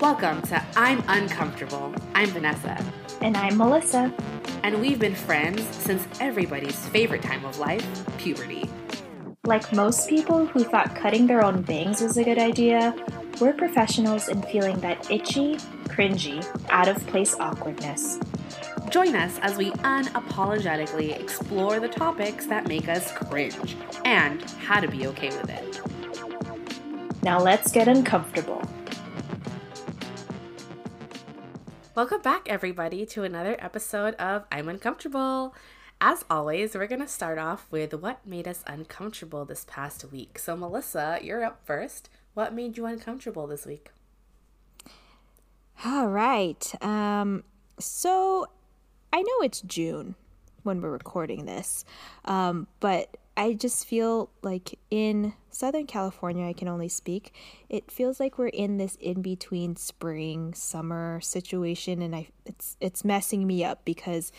Welcome to I'm Uncomfortable. I'm Vanessa. And I'm Melissa. And we've been friends since everybody's favorite time of life, puberty. Like most people who thought cutting their own bangs was a good idea, we're professionals in feeling that itchy, cringy, out-of-place awkwardness. Join us as we unapologetically explore the topics that make us cringe and how to be okay with it. Now let's get uncomfortable. Welcome back, everybody, to another episode of I'm Uncomfortable. As always, we're going to start off with what made us uncomfortable this past week. So, Melissa, you're up first. What made you uncomfortable this week? All right. So I know it's June when we're recording this, but I just feel like in Southern California, I can only speak, it feels like we're in this in-between spring, summer situation, and it's messing me up because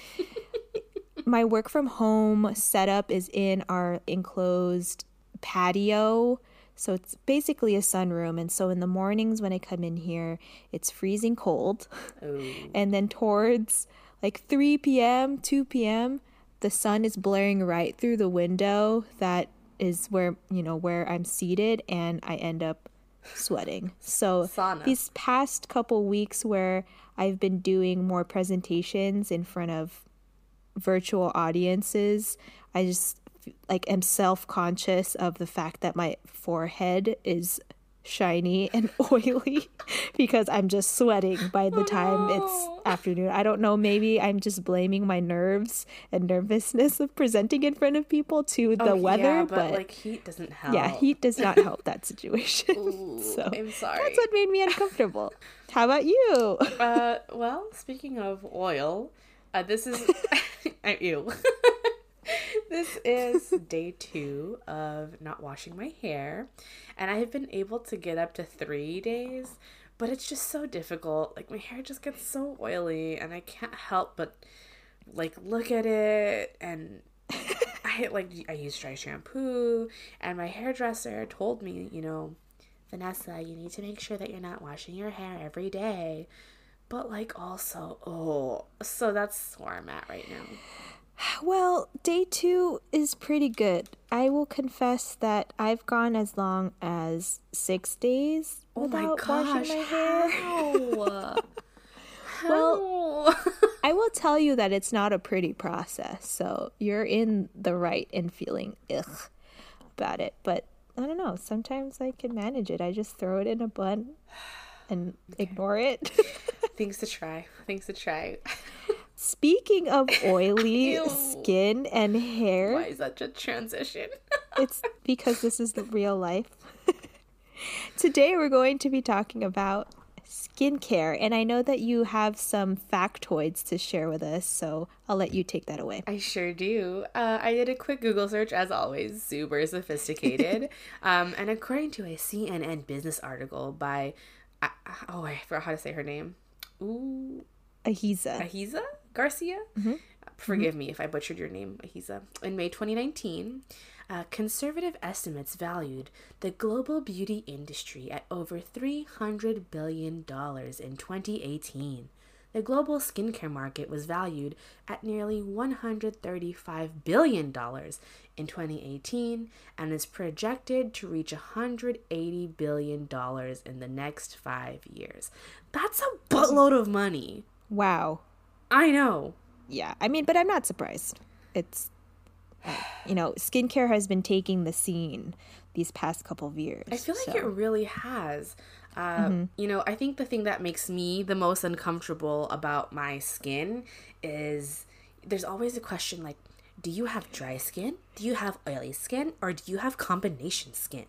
my work from home setup is in our enclosed patio. So it's basically a sunroom, and so in the mornings when I come in here, it's freezing cold. Oh. And then towards like 3 p.m., 2 p.m., the sun is blaring right through the window. That is where, you know, where I'm seated, and I end up sweating. So sauna. These past couple weeks where I've been doing more presentations in front of virtual audiences, I just am self-conscious of the fact that my forehead is shiny and oily because I'm just sweating by the time it's afternoon. I don't know, maybe I'm just blaming my nerves and nervousness of presenting in front of people to the weather. Yeah, but like heat doesn't help. Yeah, heat does not help that situation. Ooh, so I'm sorry. That's what made me uncomfortable. How about you? Well, speaking of oil, this is... Ew. This is day 2 of not washing my hair, and I have been able to get up to 3 days, but it's just so difficult. Like, my hair just gets so oily, and I can't help but, like, look at it, and I use dry shampoo, and my hairdresser told me, you know, Vanessa, you need to make sure that you're not washing your hair every day, but, like, also, so that's where I'm at right now. Well, day 2 is pretty good. I will confess that I've gone as long as 6 days without washing my hair. How? Well, I will tell you that it's not a pretty process, so you're in the right in feeling ugh about it. But I don't know. Sometimes I can manage it. I just throw it in a bun and ignore it. Things to try. Speaking of oily skin and hair. Why is that such a transition? It's because this is the real life. Today we're going to be talking about skincare, and I know that you have some factoids to share with us, so I'll let you take that away. I sure do. I did a quick Google search, as always, super sophisticated, and according to a CNN business article by, I forgot how to say her name. Ooh. Ahiza Garcia? Mm-hmm. Forgive me if I butchered your name, Ahiza. In May 2019, conservative estimates valued the global beauty industry at over $300 billion in 2018. The global skincare market was valued at nearly $135 billion in 2018 and is projected to reach $180 billion in the next 5 years. That's a buttload of money. Wow. I know. Yeah. I mean, but I'm not surprised. It's, you know, skincare has been taking the scene these past couple of years. I feel like it really has. You know, I think the thing that makes me the most uncomfortable about my skin is there's always a question like, do you have dry skin? Do you have oily skin? Or do you have combination skin?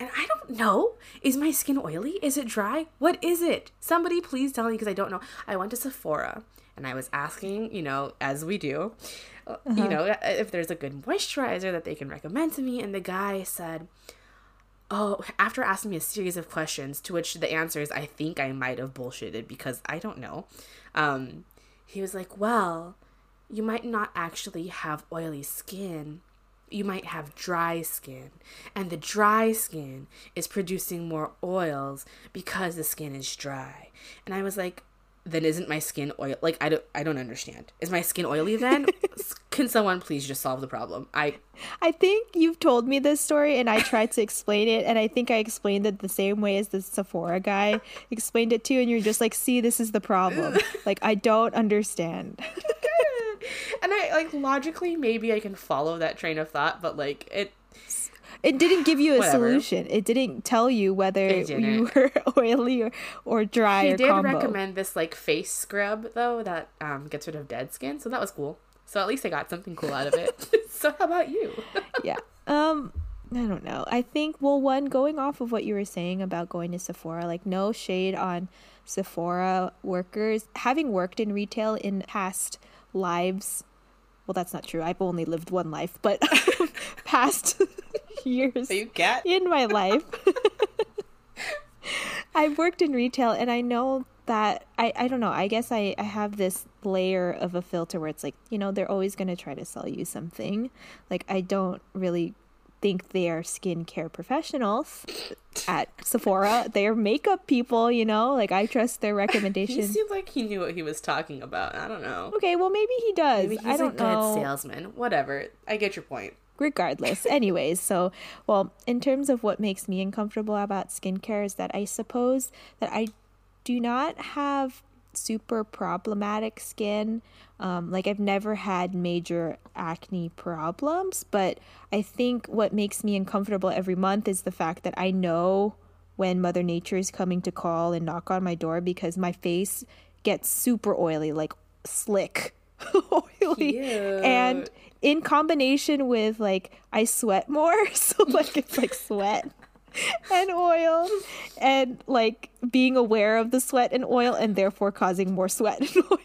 And I don't know. Is my skin oily? Is it dry? What is it? Somebody please tell me because I don't know. I went to Sephora and I was asking, you know, as we do, you know, if there's a good moisturizer that they can recommend to me. And the guy said, after asking me a series of questions to which the answers I think I might have bullshitted because I don't know. He was like, well, you might not actually have oily skin. you might have dry skin, and the dry skin is producing more oils because the skin is dry. And I was like, then isn't my skin oil? Like, I don't understand. Is my skin oily then? Can someone please just solve the problem? I think you've told me this story and I tried to explain it, and I think I explained it the same way as the Sephora guy explained it to you, and you're just like, see, this is the problem. Like, I don't understand. And I, like, logically, maybe I can follow that train of thought, but, like, it didn't give you a solution. It didn't tell you whether you were oily or dry or combo. He did recommend this, like, face scrub, though, that gets rid of dead skin, so that was cool. So at least I got something cool out of it. So how about you? Yeah. I don't know. I think, well, one, going off of what you were saying about going to Sephora, like, no shade on Sephora workers. Having worked in retail in past lives, well, that's not true, I've only lived one life, but past years in my life, I've worked in retail, and I know that I don't know, I guess I have this layer of a filter where it's like, you know, they're always going to try to sell you something. Like, I don't really think they are skincare professionals at Sephora. They are makeup people, you know? Like, I trust their recommendations. He seemed like he knew what he was talking about. I don't know. Okay, well, maybe he does. Maybe he's a good salesman. Whatever. I get your point. Regardless. Anyways, so, well, in terms of what makes me uncomfortable about skincare is that I suppose that I do not have super problematic skin. Like, I've never had major acne problems, but I think what makes me uncomfortable every month is the fact that I know when Mother Nature is coming to call and knock on my door, because my face gets super oily, like slick oily. Cute. And in combination with, like, I sweat more, so like it's like sweat and oil, and like being aware of the sweat and oil and therefore causing more sweat and oil.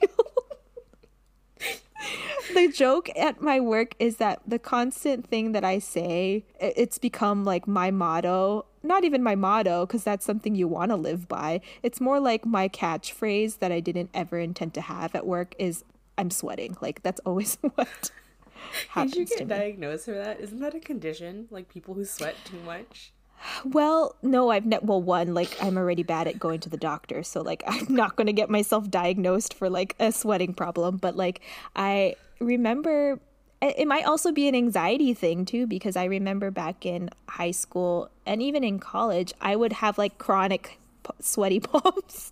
The joke at my work is that the constant thing that I say, it's become like my motto. Not even my motto, because that's something you want to live by. It's more like my catchphrase that I didn't ever intend to have at work is, I'm sweating. Like, that's always what happens. Did you get diagnosed for that? Isn't that a condition? Like, people who sweat too much? Well, no, one, like, I'm already bad at going to the doctor, so, like, I'm not going to get myself diagnosed for, like, a sweating problem, but, like, I remember, it might also be an anxiety thing, too, because I remember back in high school, and even in college, I would have, like, chronic sweaty palms.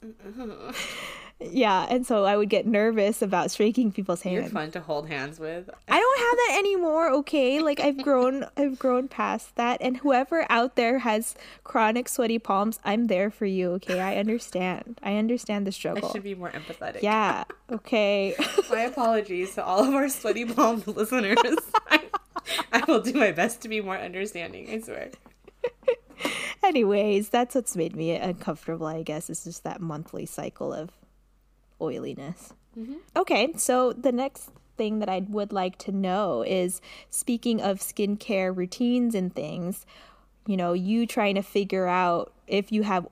Yeah, and so I would get nervous about shaking people's hands. You're fun to hold hands with. I don't have that anymore, okay? Like, I've grown past that. And whoever out there has chronic sweaty palms, I'm there for you, okay? I understand. I understand the struggle. I should be more empathetic. Yeah, okay. My apologies to all of our sweaty palm listeners. I will do my best to be more understanding, I swear. Anyways, that's what's made me uncomfortable, I guess. It's just that monthly cycle of oiliness. Mm-hmm. Okay, so the next thing that I would like to know is, speaking of skincare routines and things, you know, you trying to figure out if you have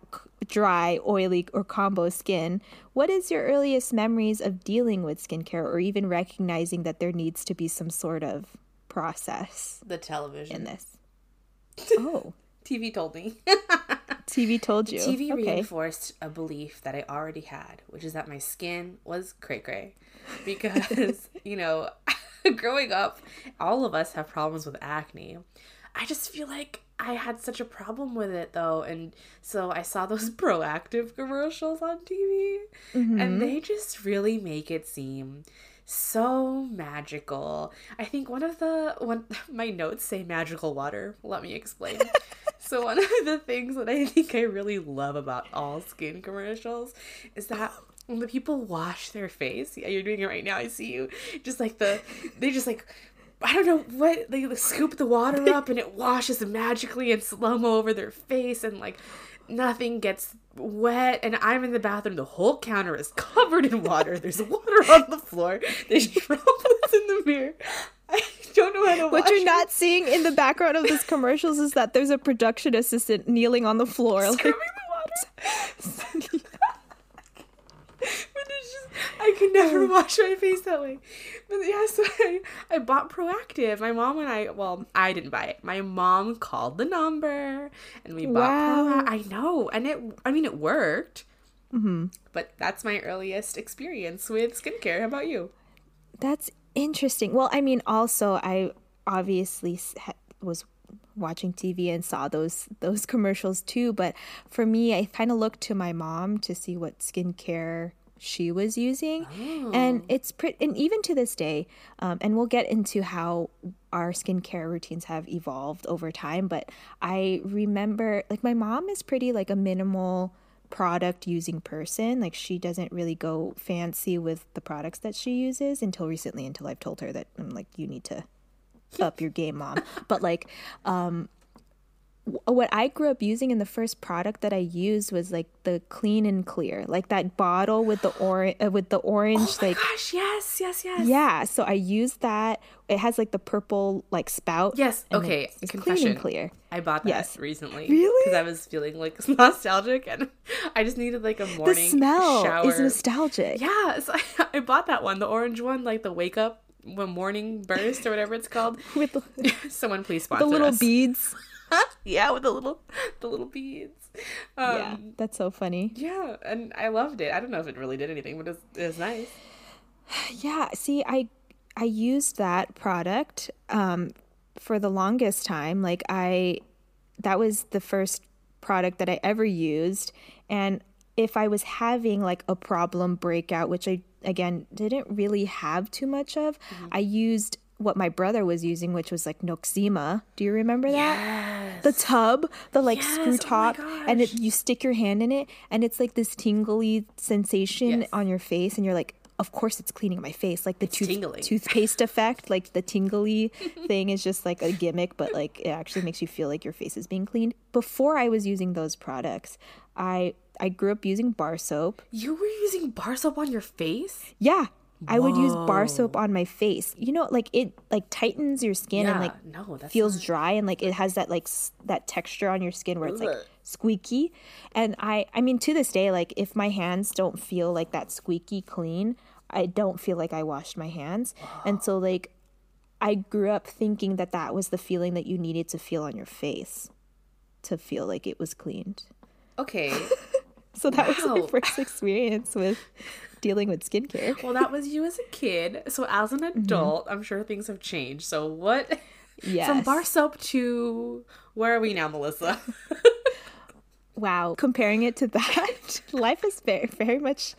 dry, oily, or combo skin, what is your earliest memories of dealing with skincare, or even recognizing that there needs to be some sort of process? The television. In this. Oh. TV told me. TV told you. TV reinforced a belief that I already had, which is that my skin was cray-cray. Because, you know, growing up, all of us have problems with acne. I just feel like I had such a problem with it, though. And so I saw those Proactive commercials on TV. Mm-hmm. And they just really make it seem so magical. I think my notes say magical water. Let me explain. So one of the things that I think I really love about all skin commercials is that when the people wash their face, yeah, you're doing it right now, I see you, just like they just like, I don't know what, they scoop the water up and it washes magically in slow-mo over their face, and like nothing gets wet, and I'm in the bathroom, the whole counter is covered in water, there's water on the floor, there's droplets in the mirror. I don't know how to watch. What you're not seeing in the background of these commercials is that there's a production assistant kneeling on the floor. Scrubbing the water. But it's just, I could never wash my face that way. But yeah, so I bought Proactive. My mom and I, well, I didn't buy it. My mom called the number and we bought Proactive. I know. And it worked. Mm-hmm. But that's my earliest experience with skincare. How about you? That's interesting. Well, I mean, also, I obviously was watching TV and saw those commercials too. But for me, I kind of looked to my mom to see what skincare she was using. Oh. And it's and even to this day, and we'll get into how our skincare routines have evolved over time. But I remember, like, my mom is pretty like a minimal product using person. Like, she doesn't really go fancy with the products that she uses until I've told her that I'm like, you need to up your game, Mom. But like, what I grew up using, and the first product that I used was like the Clean and Clear, like that bottle with the orange. Oh my gosh, yes. Yeah, so I used that. It has like the purple like spout. Yes, okay. Confession. Clean and Clear. I bought that recently. Really? Because I was feeling like nostalgic, and I just needed like a morning shower. The smell is nostalgic. Yeah, so I bought that one, the orange one, like the wake up morning burst or whatever it's called. With someone please sponsor us. The little beads. Yeah, with the little beads. Yeah, that's so funny. Yeah, and I loved it. I don't know if it really did anything, but it was nice. Yeah, see, I used that product for the longest time. Like, that was the first product that I ever used. And if I was having like a problem breakout, which I, again, didn't really have too much of, mm-hmm. I used what my brother was using, which was like Noxzema. Do you remember that? Yes. The tub, the like screw top, and you stick your hand in it, and it's like this tingly sensation on your face, and you're like, of course it's cleaning my face. Like the toothpaste effect, like the tingly thing is just like a gimmick, but like it actually makes you feel like your face is being cleaned. Before I was using those products, I grew up using bar soap. You were using bar soap on your face? Yeah. Whoa. I would use bar soap on my face. You know, like it like tightens your skin and like feels dry, and like it has that like that texture on your skin where it's like squeaky. And I mean, to this day, like if my hands don't feel like that squeaky clean, I don't feel like I washed my hands. Wow. And so like I grew up thinking that that was the feeling that you needed to feel on your face to feel like it was cleaned. Okay. So that was my first experience with dealing with skincare. Well, that was you as a kid. So as an adult, mm-hmm. I'm sure things have changed. So what? Yes. From bar soap to where are we now, Melissa? Wow. Comparing it to that, life has very, very much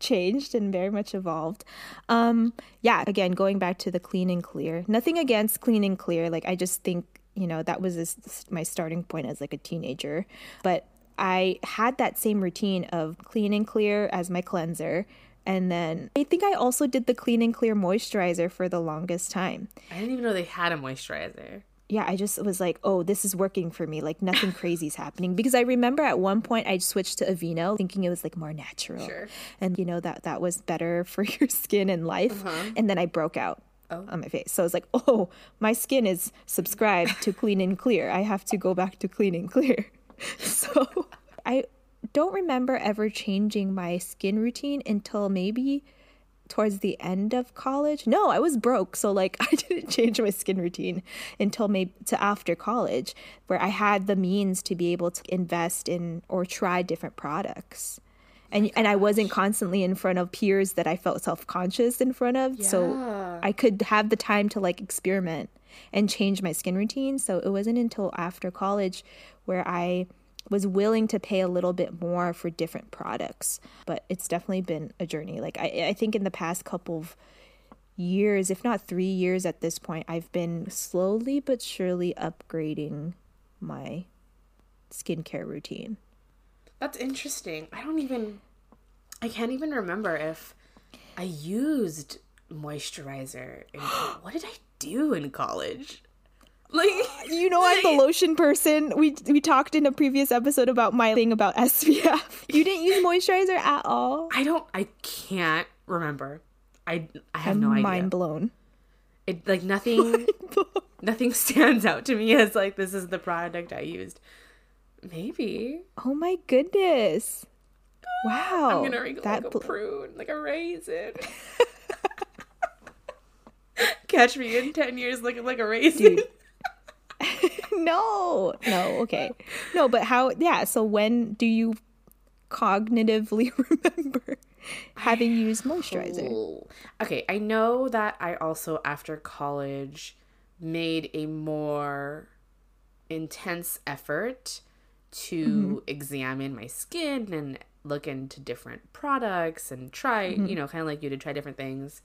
changed and very much evolved. Again, going back to the Clean and Clear. Nothing against Clean and Clear. Like, I just think, you know, that was my starting point as like a teenager. But I had that same routine of Clean and Clear as my cleanser. And then I think I also did the Clean and Clear moisturizer for the longest time. I didn't even know they had a moisturizer. Yeah, I just was like, oh, this is working for me. Like, nothing crazy is happening. Because I remember at one point I switched to Aveeno thinking it was like more natural. Sure. And, you know, that was better for your skin and life. Uh-huh. And then I broke out. On my face. So I was like, oh, my skin is subscribed to Clean and Clear. I have to go back to Clean and Clear. So I don't remember ever changing my skin routine until maybe towards the end of college. No, I was broke. So like I didn't change my skin routine until maybe to after college, where I had the means to be able to invest in or try different products. And I wasn't constantly in front of peers that I felt self-conscious in front of. Yeah. So I could have the time to like experiment and change my skin routine. So it wasn't until after college where I was willing to pay a little bit more for different products. But it's definitely been a journey. Like I think in the past couple of years, if not 3 years at this point, I've been slowly but surely upgrading my skincare routine. That's interesting. I can't even remember if I used moisturizer. What did I do in college? Like, you know, I'm the lotion person. We talked in a previous episode about my thing about SPF. You didn't use moisturizer at all? I can't remember. I have no idea. Mind blown. It like nothing stands out to me as like this is the product I used. Maybe. Oh my goodness. Wow. I'm going to wriggle like a prune, like a raisin. Catch me in 10 years looking like a raisin. Dude. No, okay. No, but how, yeah, so when do you cognitively remember having used moisturizer? Okay, I know that I also, after college, made a more intense effort to examine my skin and look into different products and try, you know, kind of like you did, try different things.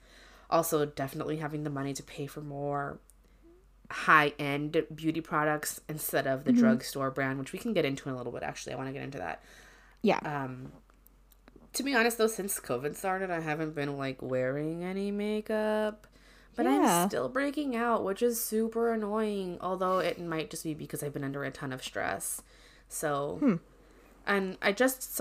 Also, definitely having the money to pay for more high-end beauty products instead of the drugstore brand, which we can get into in a little bit, actually. I want to get into that. Yeah. To be honest, though, since COVID started, I haven't been, like, wearing any makeup. But I'm still breaking out, which is super annoying, although it might just be because I've been under a ton of stress. So, and I just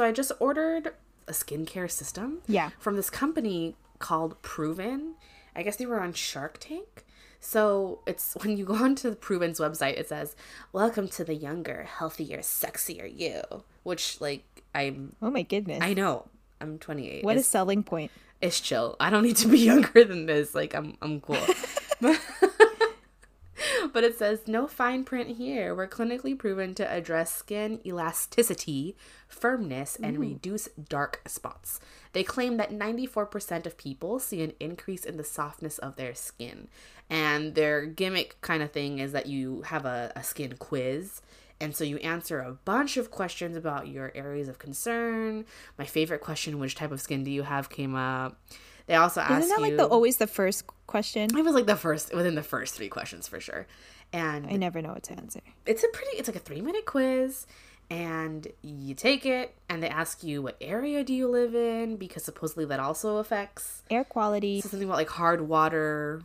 ordered a skincare system from this company called Proven. I guess they were on Shark Tank. So it's when you go onto the Proven's website, it says, "Welcome to the younger, healthier, sexier you." Which, like, I'm. Oh my goodness! I know. I'm 28. What a selling point! It's chill. I don't need to be younger than this. Like, I'm cool. But it says, no fine print here. We're clinically proven to address skin elasticity, firmness, and reduce dark spots. They claim that 94% of people see an increase in the softness of their skin. And their gimmick kind of thing is that you have a skin quiz. And so you answer a bunch of questions about your areas of concern. My favorite question, which type of skin do you have, came up. They also asked you... Isn't that like always the first question? It was like within the first three questions for sure. And I never know what to answer. It's like a 3-minute quiz, and you take it, and they ask you what area do you live in, because supposedly that also affects... Air quality. So something about like hard water...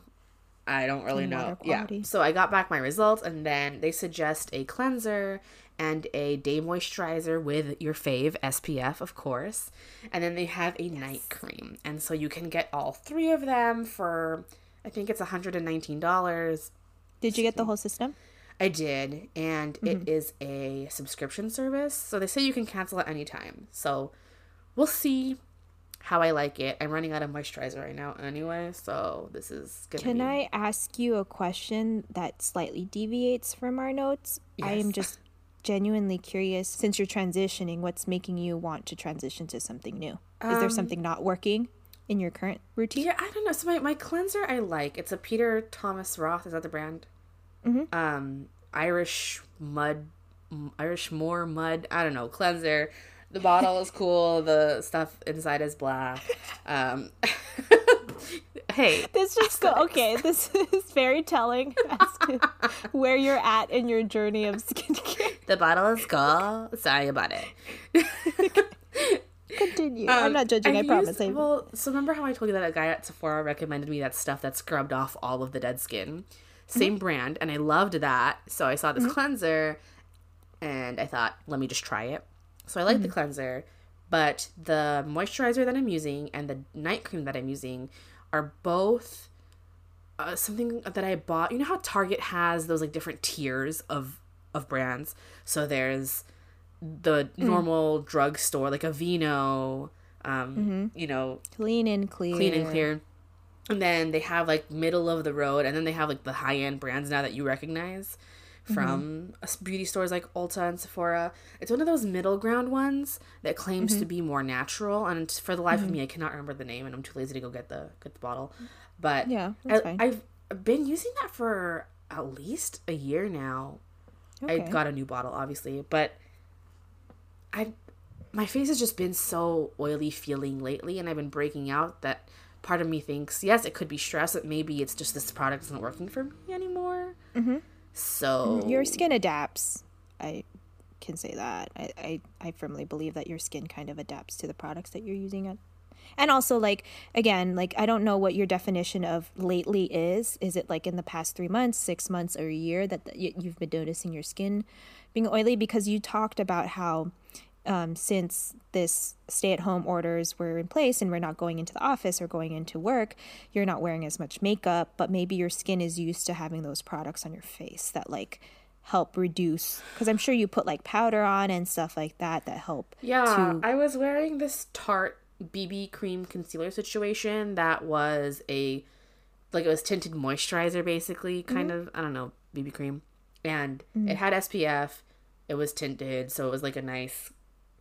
I don't really know. Yeah. So I got back my results, and then they suggest a cleanser and a day moisturizer with your fave SPF, of course. And then they have a night cream. And so you can get all three of them for, I think it's $119. Did you get the whole system? I did. And it is a subscription service. So they say you can cancel at any time. So we'll see how I like it. I'm running out of moisturizer right now anyway, so this is gonna be... Can I ask you a question that slightly deviates from our notes? Yes. I am just genuinely curious, since you're transitioning, what's making you want to transition to something new? Is there something not working in your current routine? Yeah, I don't know. So my cleanser I like. It's a Peter Thomas Roth. Is that the brand? Mm-hmm. Irish Moor Mud. I don't know. Cleanser. The bottle is cool. The stuff inside is black. Hey. This just go, okay. This is very telling as to where you're at in your journey of skincare. The bottle is cool. Sorry about it. Continue. I'm not judging. I promise. Well, so remember how I told you that a guy at Sephora recommended me that stuff that scrubbed off all of the dead skin? Same brand, and I loved that. So I saw this cleanser, and I thought, let me just try it. So I like the cleanser, but the moisturizer that I'm using and the night cream that I'm using are both something that I bought. You know how Target has those like different tiers of brands? So there's the normal drugstore, like Aveeno, you know. Clean and Clear. And then they have like middle of the road, and then they have like the high-end brands now that you recognize from beauty stores like Ulta and Sephora. It's one of those middle ground ones that claims to be more natural, and for the life of me I cannot remember the name, and I'm too lazy to go get the bottle. But yeah, I've been using that for at least a year now. Okay. I got a new bottle, obviously, but my face has just been so oily feeling lately, and I've been breaking out that part of me thinks, yes, it could be stress, but maybe it's just this product isn't working for me anymore. So your skin adapts. I can say that. I firmly believe that your skin kind of adapts to the products that you're using. And also, like, again, like, I don't know what your definition of lately is. Is it like in the past 3 months, 6 months, or a year that you've been noticing your skin being oily? Because you talked about how since this stay-at-home orders were in place and we're not going into the office or going into work, you're not wearing as much makeup, but maybe your skin is used to having those products on your face that like help reduce? Because I'm sure you put like powder on and stuff like that that help. Yeah, I was wearing this Tarte BB cream concealer situation that was a, like, it was tinted moisturizer basically, kind of, I don't know, BB cream. And it had SPF, it was tinted, so it was like a nice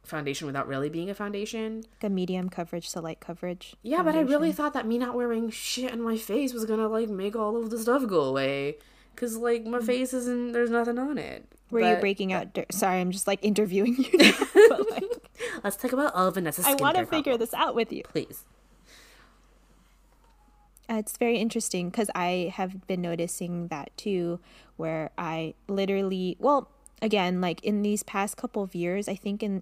foundation without really being a foundation. Like a medium coverage to light coverage. Yeah, foundation. But I really thought that me not wearing shit on my face was gonna, like, make all of the stuff go away. Because, like, my face isn't, there's nothing on it. You breaking out? Sorry, I'm just, like, interviewing you now. But, like, let's talk about all of Vanessa's skincare. I want to figure this out with you. Please. It's very interesting because I have been noticing that too, where I literally, well, again, like in these past couple of years, I think in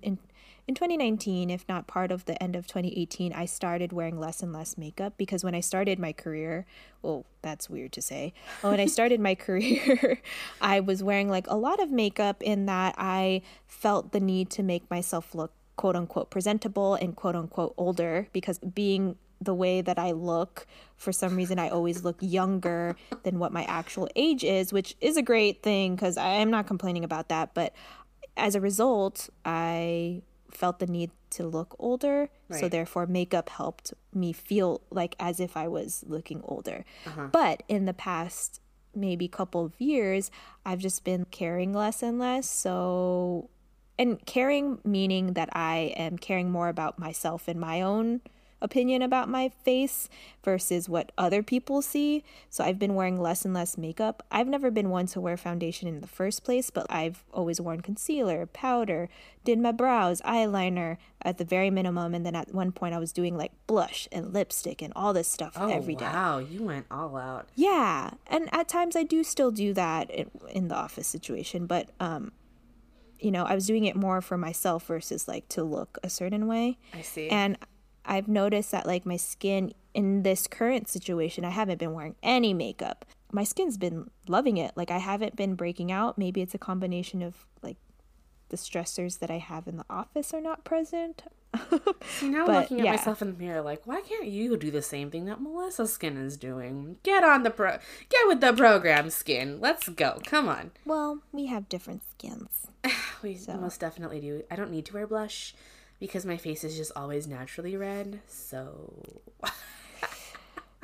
2019, if not part of the end of 2018, I started wearing less and less makeup because when I started my career, well, that's weird to say. When I started my career, I was wearing like a lot of makeup in that I felt the need to make myself look quote unquote presentable and quote unquote older, because being the way that I look, for some reason I always look younger than what my actual age is, which is a great thing because I'm not complaining about that. But as a result, I felt the need to look older. Right. So therefore, makeup helped me feel like as if I was looking older. Uh-huh. But in the past maybe couple of years, I've just been caring less and less. So, and caring meaning that I am caring more about myself and my own opinion about my face versus what other people see. So I've been wearing less and less makeup. I've never been one to wear foundation in the first place, but I've always worn concealer, powder, did my brows, eyeliner at the very minimum, and then at one point I was doing like blush and lipstick and all this stuff every day. Wow, you went all out. Yeah, and at times I do still do that in the office situation, but you know, I was doing it more for myself versus like to look a certain way. I see. And I've noticed that like my skin in this current situation, I haven't been wearing any makeup. My skin's been loving it. Like I haven't been breaking out. Maybe it's a combination of like the stressors that I have in the office are not present. See, now I'm looking at myself in the mirror like, why can't you do the same thing that Melissa's skin is doing? Get with the program, skin. Let's go. Come on. Well, we have different skins. We most definitely do. I don't need to wear blush, because my face is just always naturally red, so...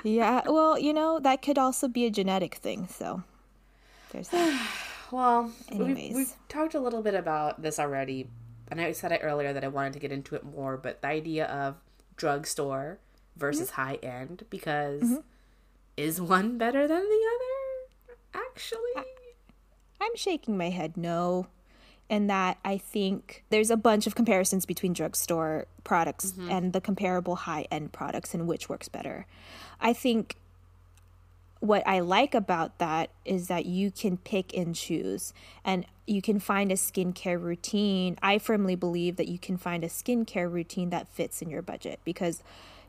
Yeah, well, you know, that could also be a genetic thing, so there's that. Well, anyways. We've talked a little bit about this already, and I said it earlier that I wanted to get into it more, but the idea of drugstore versus high-end, because is one better than the other, actually? I'm shaking my head no. And that I think there's a bunch of comparisons between drugstore products and the comparable high-end products and which works better. I think what I like about that is that you can pick and choose and you can find a skincare routine. I firmly believe that you can find a skincare routine that fits in your budget, because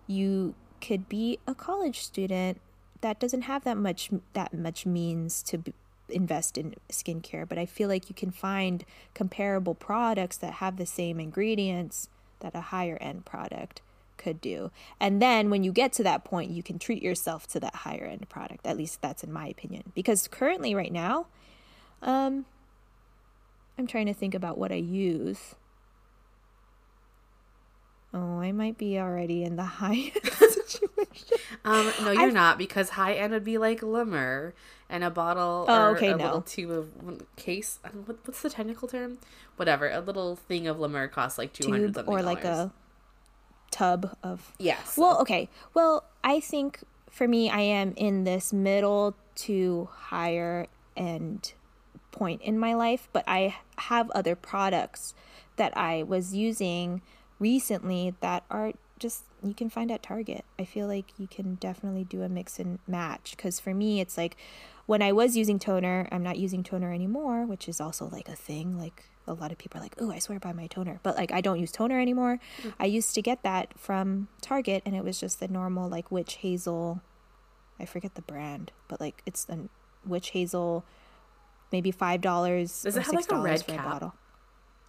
you could be a college student that doesn't have that much means to be invest in skincare, but I feel like you can find comparable products that have the same ingredients that a higher end product could do. And then when you get to that point, you can treat yourself to that higher end product. At least that's in my opinion, because currently right now, I'm trying to think about what I use. Oh, I might be already in the high end situation. No, you're not, because high end would be like Lemmer and a bottle little tube of case. I don't know, what's the technical term? Whatever. A little thing of Lemmer costs like $200. Or like a tub of. Yes. Well, okay. Well, I think for me, I am in this middle to higher end point in my life, but I have other products that I was using recently that are just, you can find at Target. I feel like you can definitely do a mix and match, because for me it's like when I was using toner, I'm not using toner anymore, which is also like a thing. Like a lot of people are like, oh, I swear by my toner, but like I don't use toner anymore. I used to get that from Target, and it was just the normal like witch hazel, I forget the brand, but like it's a witch hazel, maybe $5. Does it have like a red cap? Bottle.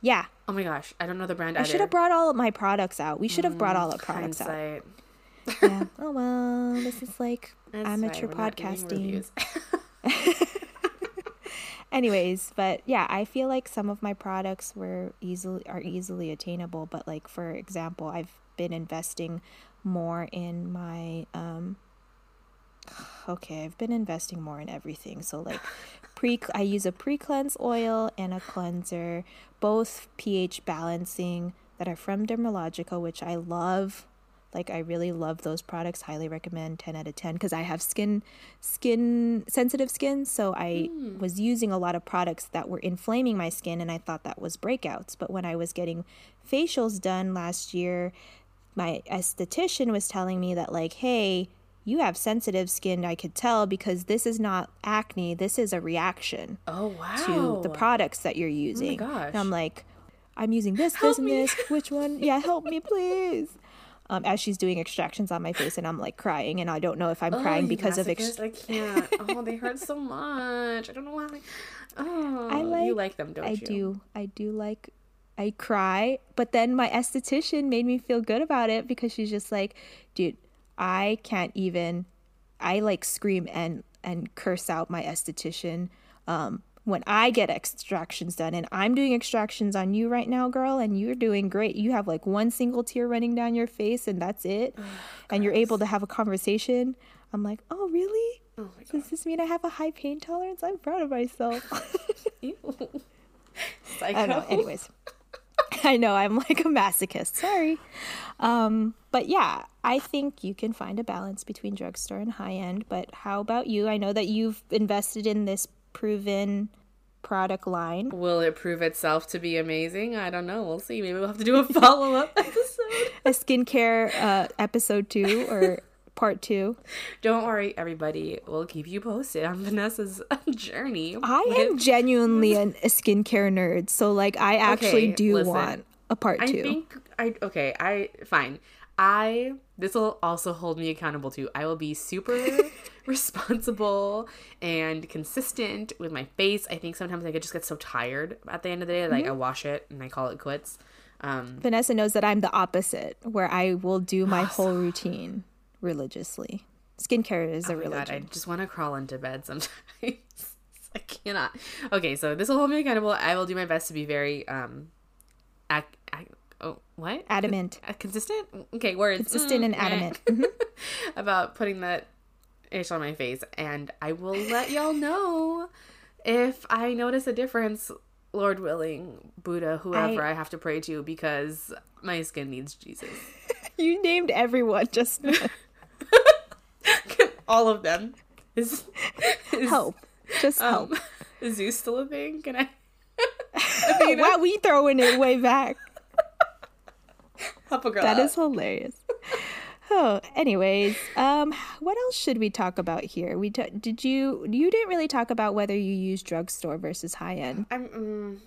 Yeah. Oh my gosh, I don't know the brand either. I should have brought all of my products out. We should have brought all the products out. Yeah. Oh well, this is like amateur podcasting. Anyways, but yeah, I feel like some of my products are easily attainable, but like for example, I've been investing more in my I've been investing more in everything. So like I use a pre-cleanse oil and a cleanser, both pH balancing that are from Dermalogica, which I love. Like I really love those products. Highly recommend, 10 out of 10, because I have sensitive skin. So I was using a lot of products that were inflaming my skin, and I thought that was breakouts. But when I was getting facials done last year, my esthetician was telling me that like, hey, you have sensitive skin. I could tell because this is not acne. This is a reaction to the products that you're using. Oh my gosh. And I'm like, I'm using this, and this. Which one? Yeah, help me, please. As she's doing extractions on my face, and I'm like crying, and I don't know if I'm crying because of extractions. I can't. Oh, they hurt so much. I don't know why. You like them, don't you? I do. I cry, but then my esthetician made me feel good about it because she's just like, dude, I can't even. I like scream and curse out my esthetician when I get extractions done, and I'm doing extractions on you right now, girl, and you're doing great. You have like one single tear running down your face, and that's it. Oh, and you're able to have a conversation. I'm like, oh, really? Oh my God. Does this mean I have a high pain tolerance? I'm proud of myself. Ew. Psycho. I don't know. Anyways. I know, I'm like a masochist. Sorry. But yeah, I think you can find a balance between drugstore and high-end. But how about you? I know that you've invested in this Proven product line. Will it prove itself to be amazing? I don't know. We'll see. Maybe we'll have to do a follow-up episode. A skincare episode 2 or part 2. Don't worry, everybody. We'll keep you posted on Vanessa's journey. I am genuinely a skincare nerd. So, like, I actually want a part 2. Fine. This will also hold me accountable too. I will be super responsible and consistent with my face. I think sometimes I just get so tired at the end of the day. Like I wash it and I call it quits. Vanessa knows that I'm the opposite, where I will do my whole routine religiously. Skincare is a religion. God, I just want to crawl into bed sometimes. I cannot. Okay, so this will hold me accountable. I will do my best to be very adamant. Consistent? Okay, words. Consistent and adamant. About putting that ish on my face. And I will let y'all know if I notice a difference, Lord willing, Buddha, whoever I have to pray to, because my skin needs Jesus. You named everyone just now. All of them. Is help. Just help. Is Zeus still a thing? Can I? Why we throwing it way back? That is hilarious. Anyways, what else should we talk about here? You didn't really talk about whether you use drugstore versus high end. I don't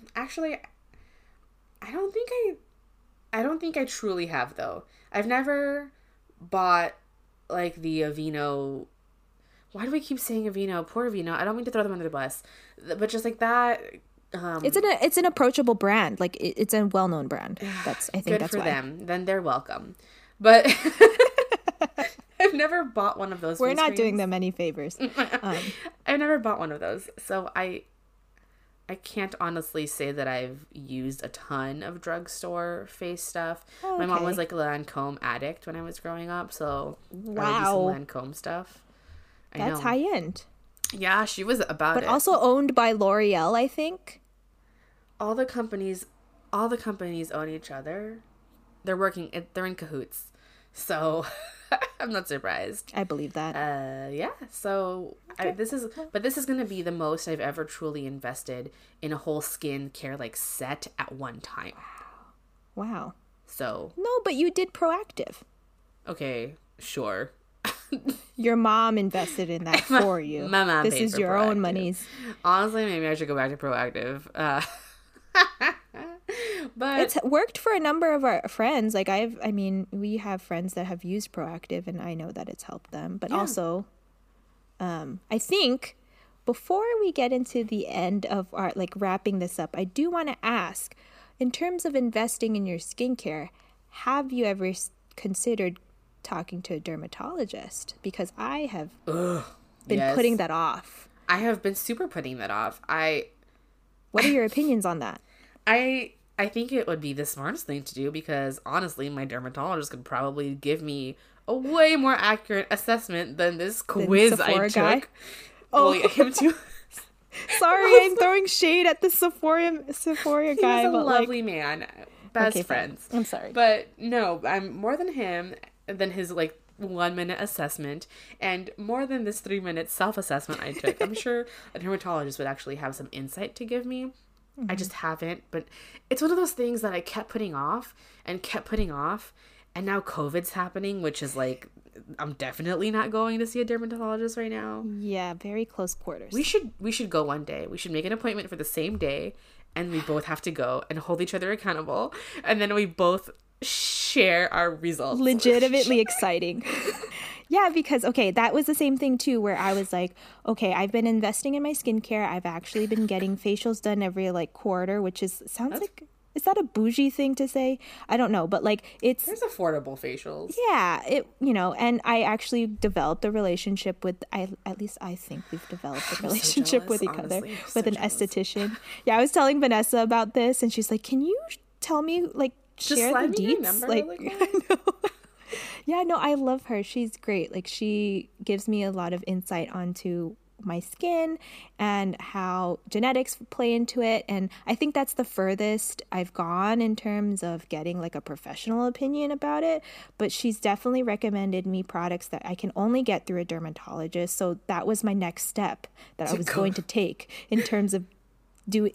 think I truly have though. I've never bought like the Aveeno. Why do we keep saying Aveeno? Poor Aveeno. I don't mean to throw them under the bus, but just like that. It's an approachable brand. Like it's a well-known brand. That's why. Then they're welcome. But I've never bought one of those. We're not doing them any favors. I've never bought one of those, so I can't honestly say that I've used a ton of drugstore face stuff. Okay. My mom was like a Lancôme addict when I was growing up, so I would do some Lancôme stuff. That's high end. Yeah, she was about it. But also owned by L'Oréal, I think. All the companies own each other. They're in cahoots. So I'm not surprised. I believe that. Yeah. So okay. This is going to be the most I've ever truly invested in a whole skincare like set at one time. Wow. So. No, but you did Proactive. Okay, sure. Your mom invested in that for you. My mom this is your Proactive. Own monies. Honestly, maybe I should go back to Proactive. But it's worked for a number of our friends. Like we have friends that have used Proactive, and I know that it's helped them. But also, I think before we get into the end of our wrapping this up, I do want to ask, in terms of investing in your skincare, have you ever considered talking to a dermatologist? Because I have been putting that off. I have been super putting that off. What are your opinions on that? I think it would be the smartest thing to do because, honestly, my dermatologist could probably give me a way more accurate assessment than this quiz Sephora I took. Guy? Oh, well, him too. Sorry, I'm throwing shade at the Sephora guy. He's a lovely man. Best friends. I'm sorry. But no, I'm more than him, than his, 1-minute assessment, and more than this 3-minute self-assessment I took. I'm sure a dermatologist would actually have some insight to give me. I just haven't, but it's one of those things that I kept putting off, and now COVID's happening, which is I'm definitely not going to see a dermatologist right now. Yeah, very close quarters. We should go one day. We should make an appointment for the same day, and we both have to go and hold each other accountable, and then we both share our results. Legitimately exciting. Yeah, because, that was the same thing, too, where I was like, I've been investing in my skincare. I've actually been getting facials done every, quarter, which sounds like... Is that a bougie thing to say? I don't know, but, it's... There's affordable facials. Yeah, and I actually developed a relationship with... I think we've developed a relationship with each other, with an esthetician. Yeah, I was telling Vanessa about this, and she's like, can you tell me, share the deets? I know. Yeah, no, I love her. She's great. She gives me a lot of insight onto my skin and how genetics play into it. And I think that's the furthest I've gone in terms of getting a professional opinion about it. But she's definitely recommended me products that I can only get through a dermatologist. So that was my next step that I was going to take in terms of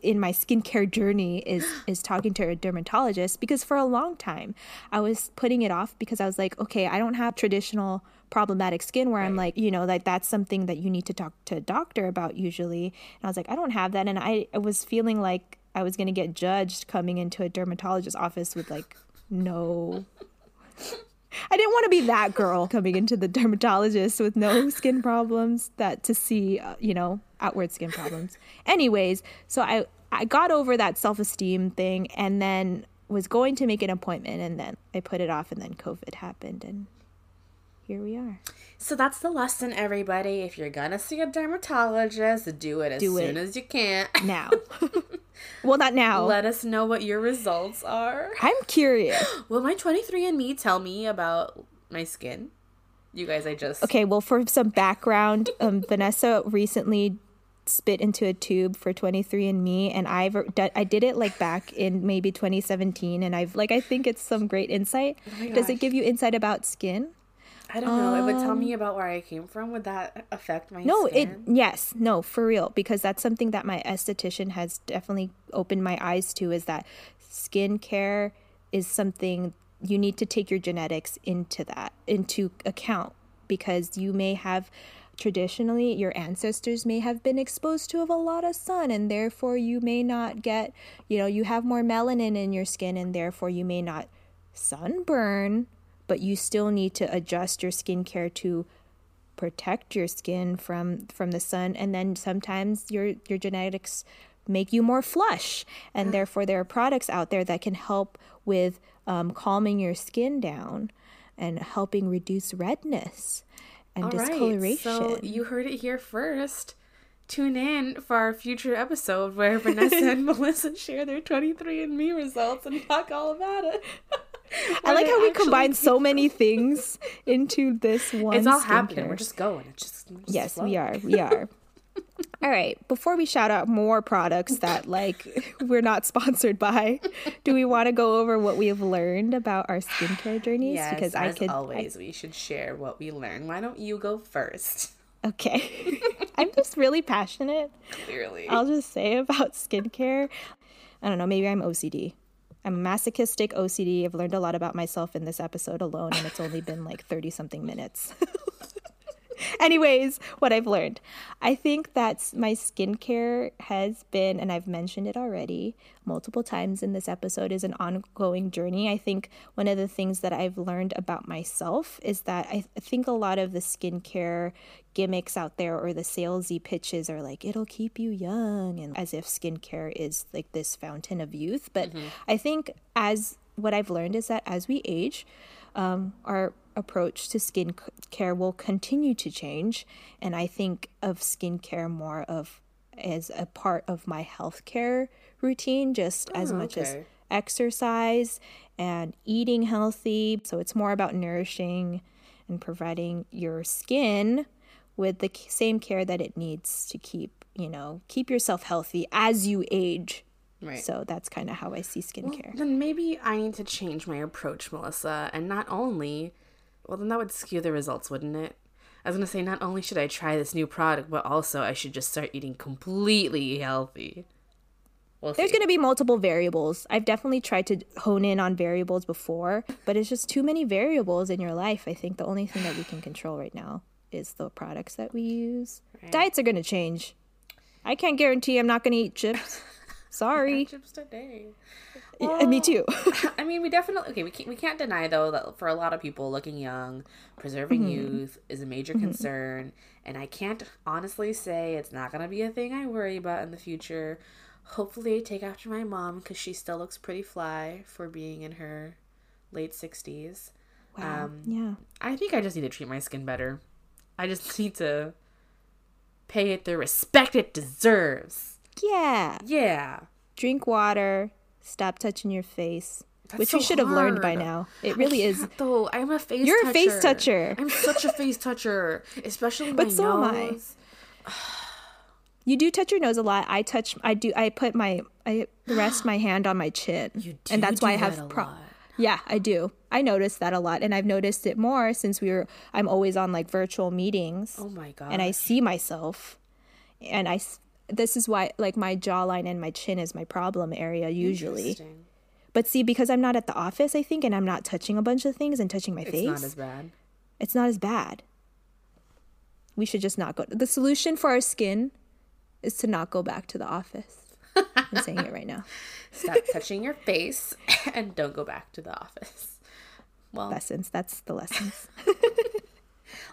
in my skincare journey is talking to a dermatologist, because for a long time I was putting it off because I was like, I don't have traditional problematic skin where I'm that's something that you need to talk to a doctor about usually. And I was like, I don't have that. And I was feeling like I was going to get judged coming into a dermatologist's office with no... I didn't want to be that girl coming into the dermatologist with no skin problems to see, outward skin problems. Anyways, so I got over that self-esteem thing and then was going to make an appointment, and then I put it off, and then COVID happened, and here we are. So that's the lesson, everybody. If you're going to see a dermatologist, do it as soon as you can. Now. Well, not now. Let us know what your results are. I'm curious. Will my 23andMe tell me about my skin? You guys, well, for some background, Vanessa recently spit into a tube for 23andMe, and I did it back in maybe 2017, and I've I think it's some great insight. Oh, does it give you insight about skin? I don't know. It would tell me about where I came from. Would that affect my skin? No, for real. Because that's something that my esthetician has definitely opened my eyes to, is that skincare is something you need to take your genetics into account, because you may have traditionally, your ancestors may have been exposed to a lot of sun, and therefore you may not get, you have more melanin in your skin, and therefore you may not sunburn. But you still need to adjust your skincare to protect your skin from the sun. And then sometimes your genetics make you more flush. And therefore, there are products out there that can help with calming your skin down and helping reduce redness and discoloration. So you heard it here first. Tune in for our future episode where Vanessa and Melissa share their 23andMe results and talk all about it. I like how we combine so many things into this one. It's all happening. We're just going. Yes, we are. We are. All right. Before we shout out more products that we're not sponsored by, do we want to go over what we have learned about our skincare journeys? Yes, because we should share what we learn. Why don't you go first? Okay. I'm just really passionate. Clearly. I'll just say about skincare. I don't know. Maybe I'm OCD. I'm masochistic OCD. I've learned a lot about myself in this episode alone, and it's only been 30-something minutes. Anyways, what I've learned. I think that my skincare has been, and I've mentioned it already multiple times in this episode, is an ongoing journey. I think one of the things that I've learned about myself is that I think a lot of the skincare gimmicks out there or the salesy pitches are it'll keep you young, and as if skincare is this fountain of youth. But I think what I've learned is that as we age, our approach to skincare will continue to change. And I think of skincare more of as a part of my healthcare routine, just as much as exercise and eating healthy. So it's more about nourishing and providing your skin with the same care that it needs to keep yourself healthy as you age. Right. So that's kind of how I see skincare. Well, then maybe I need to change my approach, Melissa, and then that would skew the results, wouldn't it? I was going to say, not only should I try this new product, but also I should just start eating completely healthy. There's going to be multiple variables. I've definitely tried to hone in on variables before, but it's just too many variables in your life. I think the only thing that we can control right now is the products that we use. Right. Diets are going to change. I can't guarantee I'm not going to eat chips. Sorry. I had chips today. Well, me too. I mean, we definitely... Okay, we can't deny, though, that for a lot of people, looking young, preserving youth is a major concern. And I can't honestly say it's not going to be a thing I worry about in the future. Hopefully, I take after my mom, because she still looks pretty fly for being in her late 60s. Wow. I think I just need to treat my skin better. I just need to pay it the respect it deserves. Yeah. Drink water. Stop touching your face. That's which so you should have learned by now. It really is. Though I'm a face. You're toucher. You're a face toucher. I'm such a face toucher, especially my nose. But so am I. You do touch your nose a lot. I rest my hand on my chin. You do, and that's why I have problems. Yeah, I do. I notice that a lot, and I've noticed it more since I'm always on like virtual meetings. Oh my god. And I see myself, and this is why, like, my jawline and my chin is my problem area usually. But see, because I'm not at the office, I think, and I'm not touching a bunch of things and touching my face. It's not as bad. We should just not go. The solution for our skin is to not go back to the office. I'm saying it right now. Stop touching your face and don't go back to the office. Well, lessons. That's the lessons.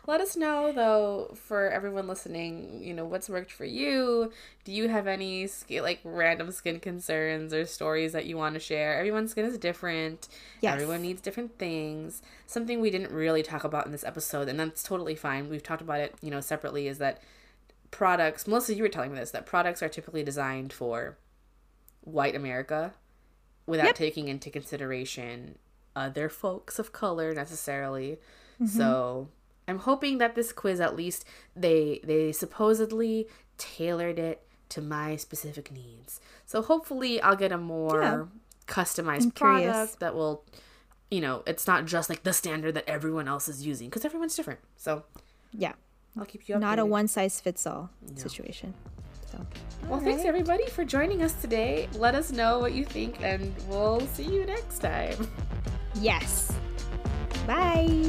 Let us know, though, for everyone listening, what's worked for you. Do you have any, random skin concerns or stories that you want to share? Everyone's skin is different. Yes. Everyone needs different things. Something we didn't really talk about in this episode, and that's totally fine. We've talked about it, separately, is that products... Melissa, you were telling me this, that products are typically designed for white America without taking into consideration other folks of color, necessarily. Mm-hmm. So... I'm hoping that this quiz, at least, they supposedly tailored it to my specific needs. So hopefully I'll get a more customized product that will, it's not just like the standard that everyone else is using, because everyone's different. So yeah, I'll keep you updated. Not a one-size-fits-all situation. So. Well, thanks everybody for joining us today. Let us know what you think, and we'll see you next time. Yes. Bye.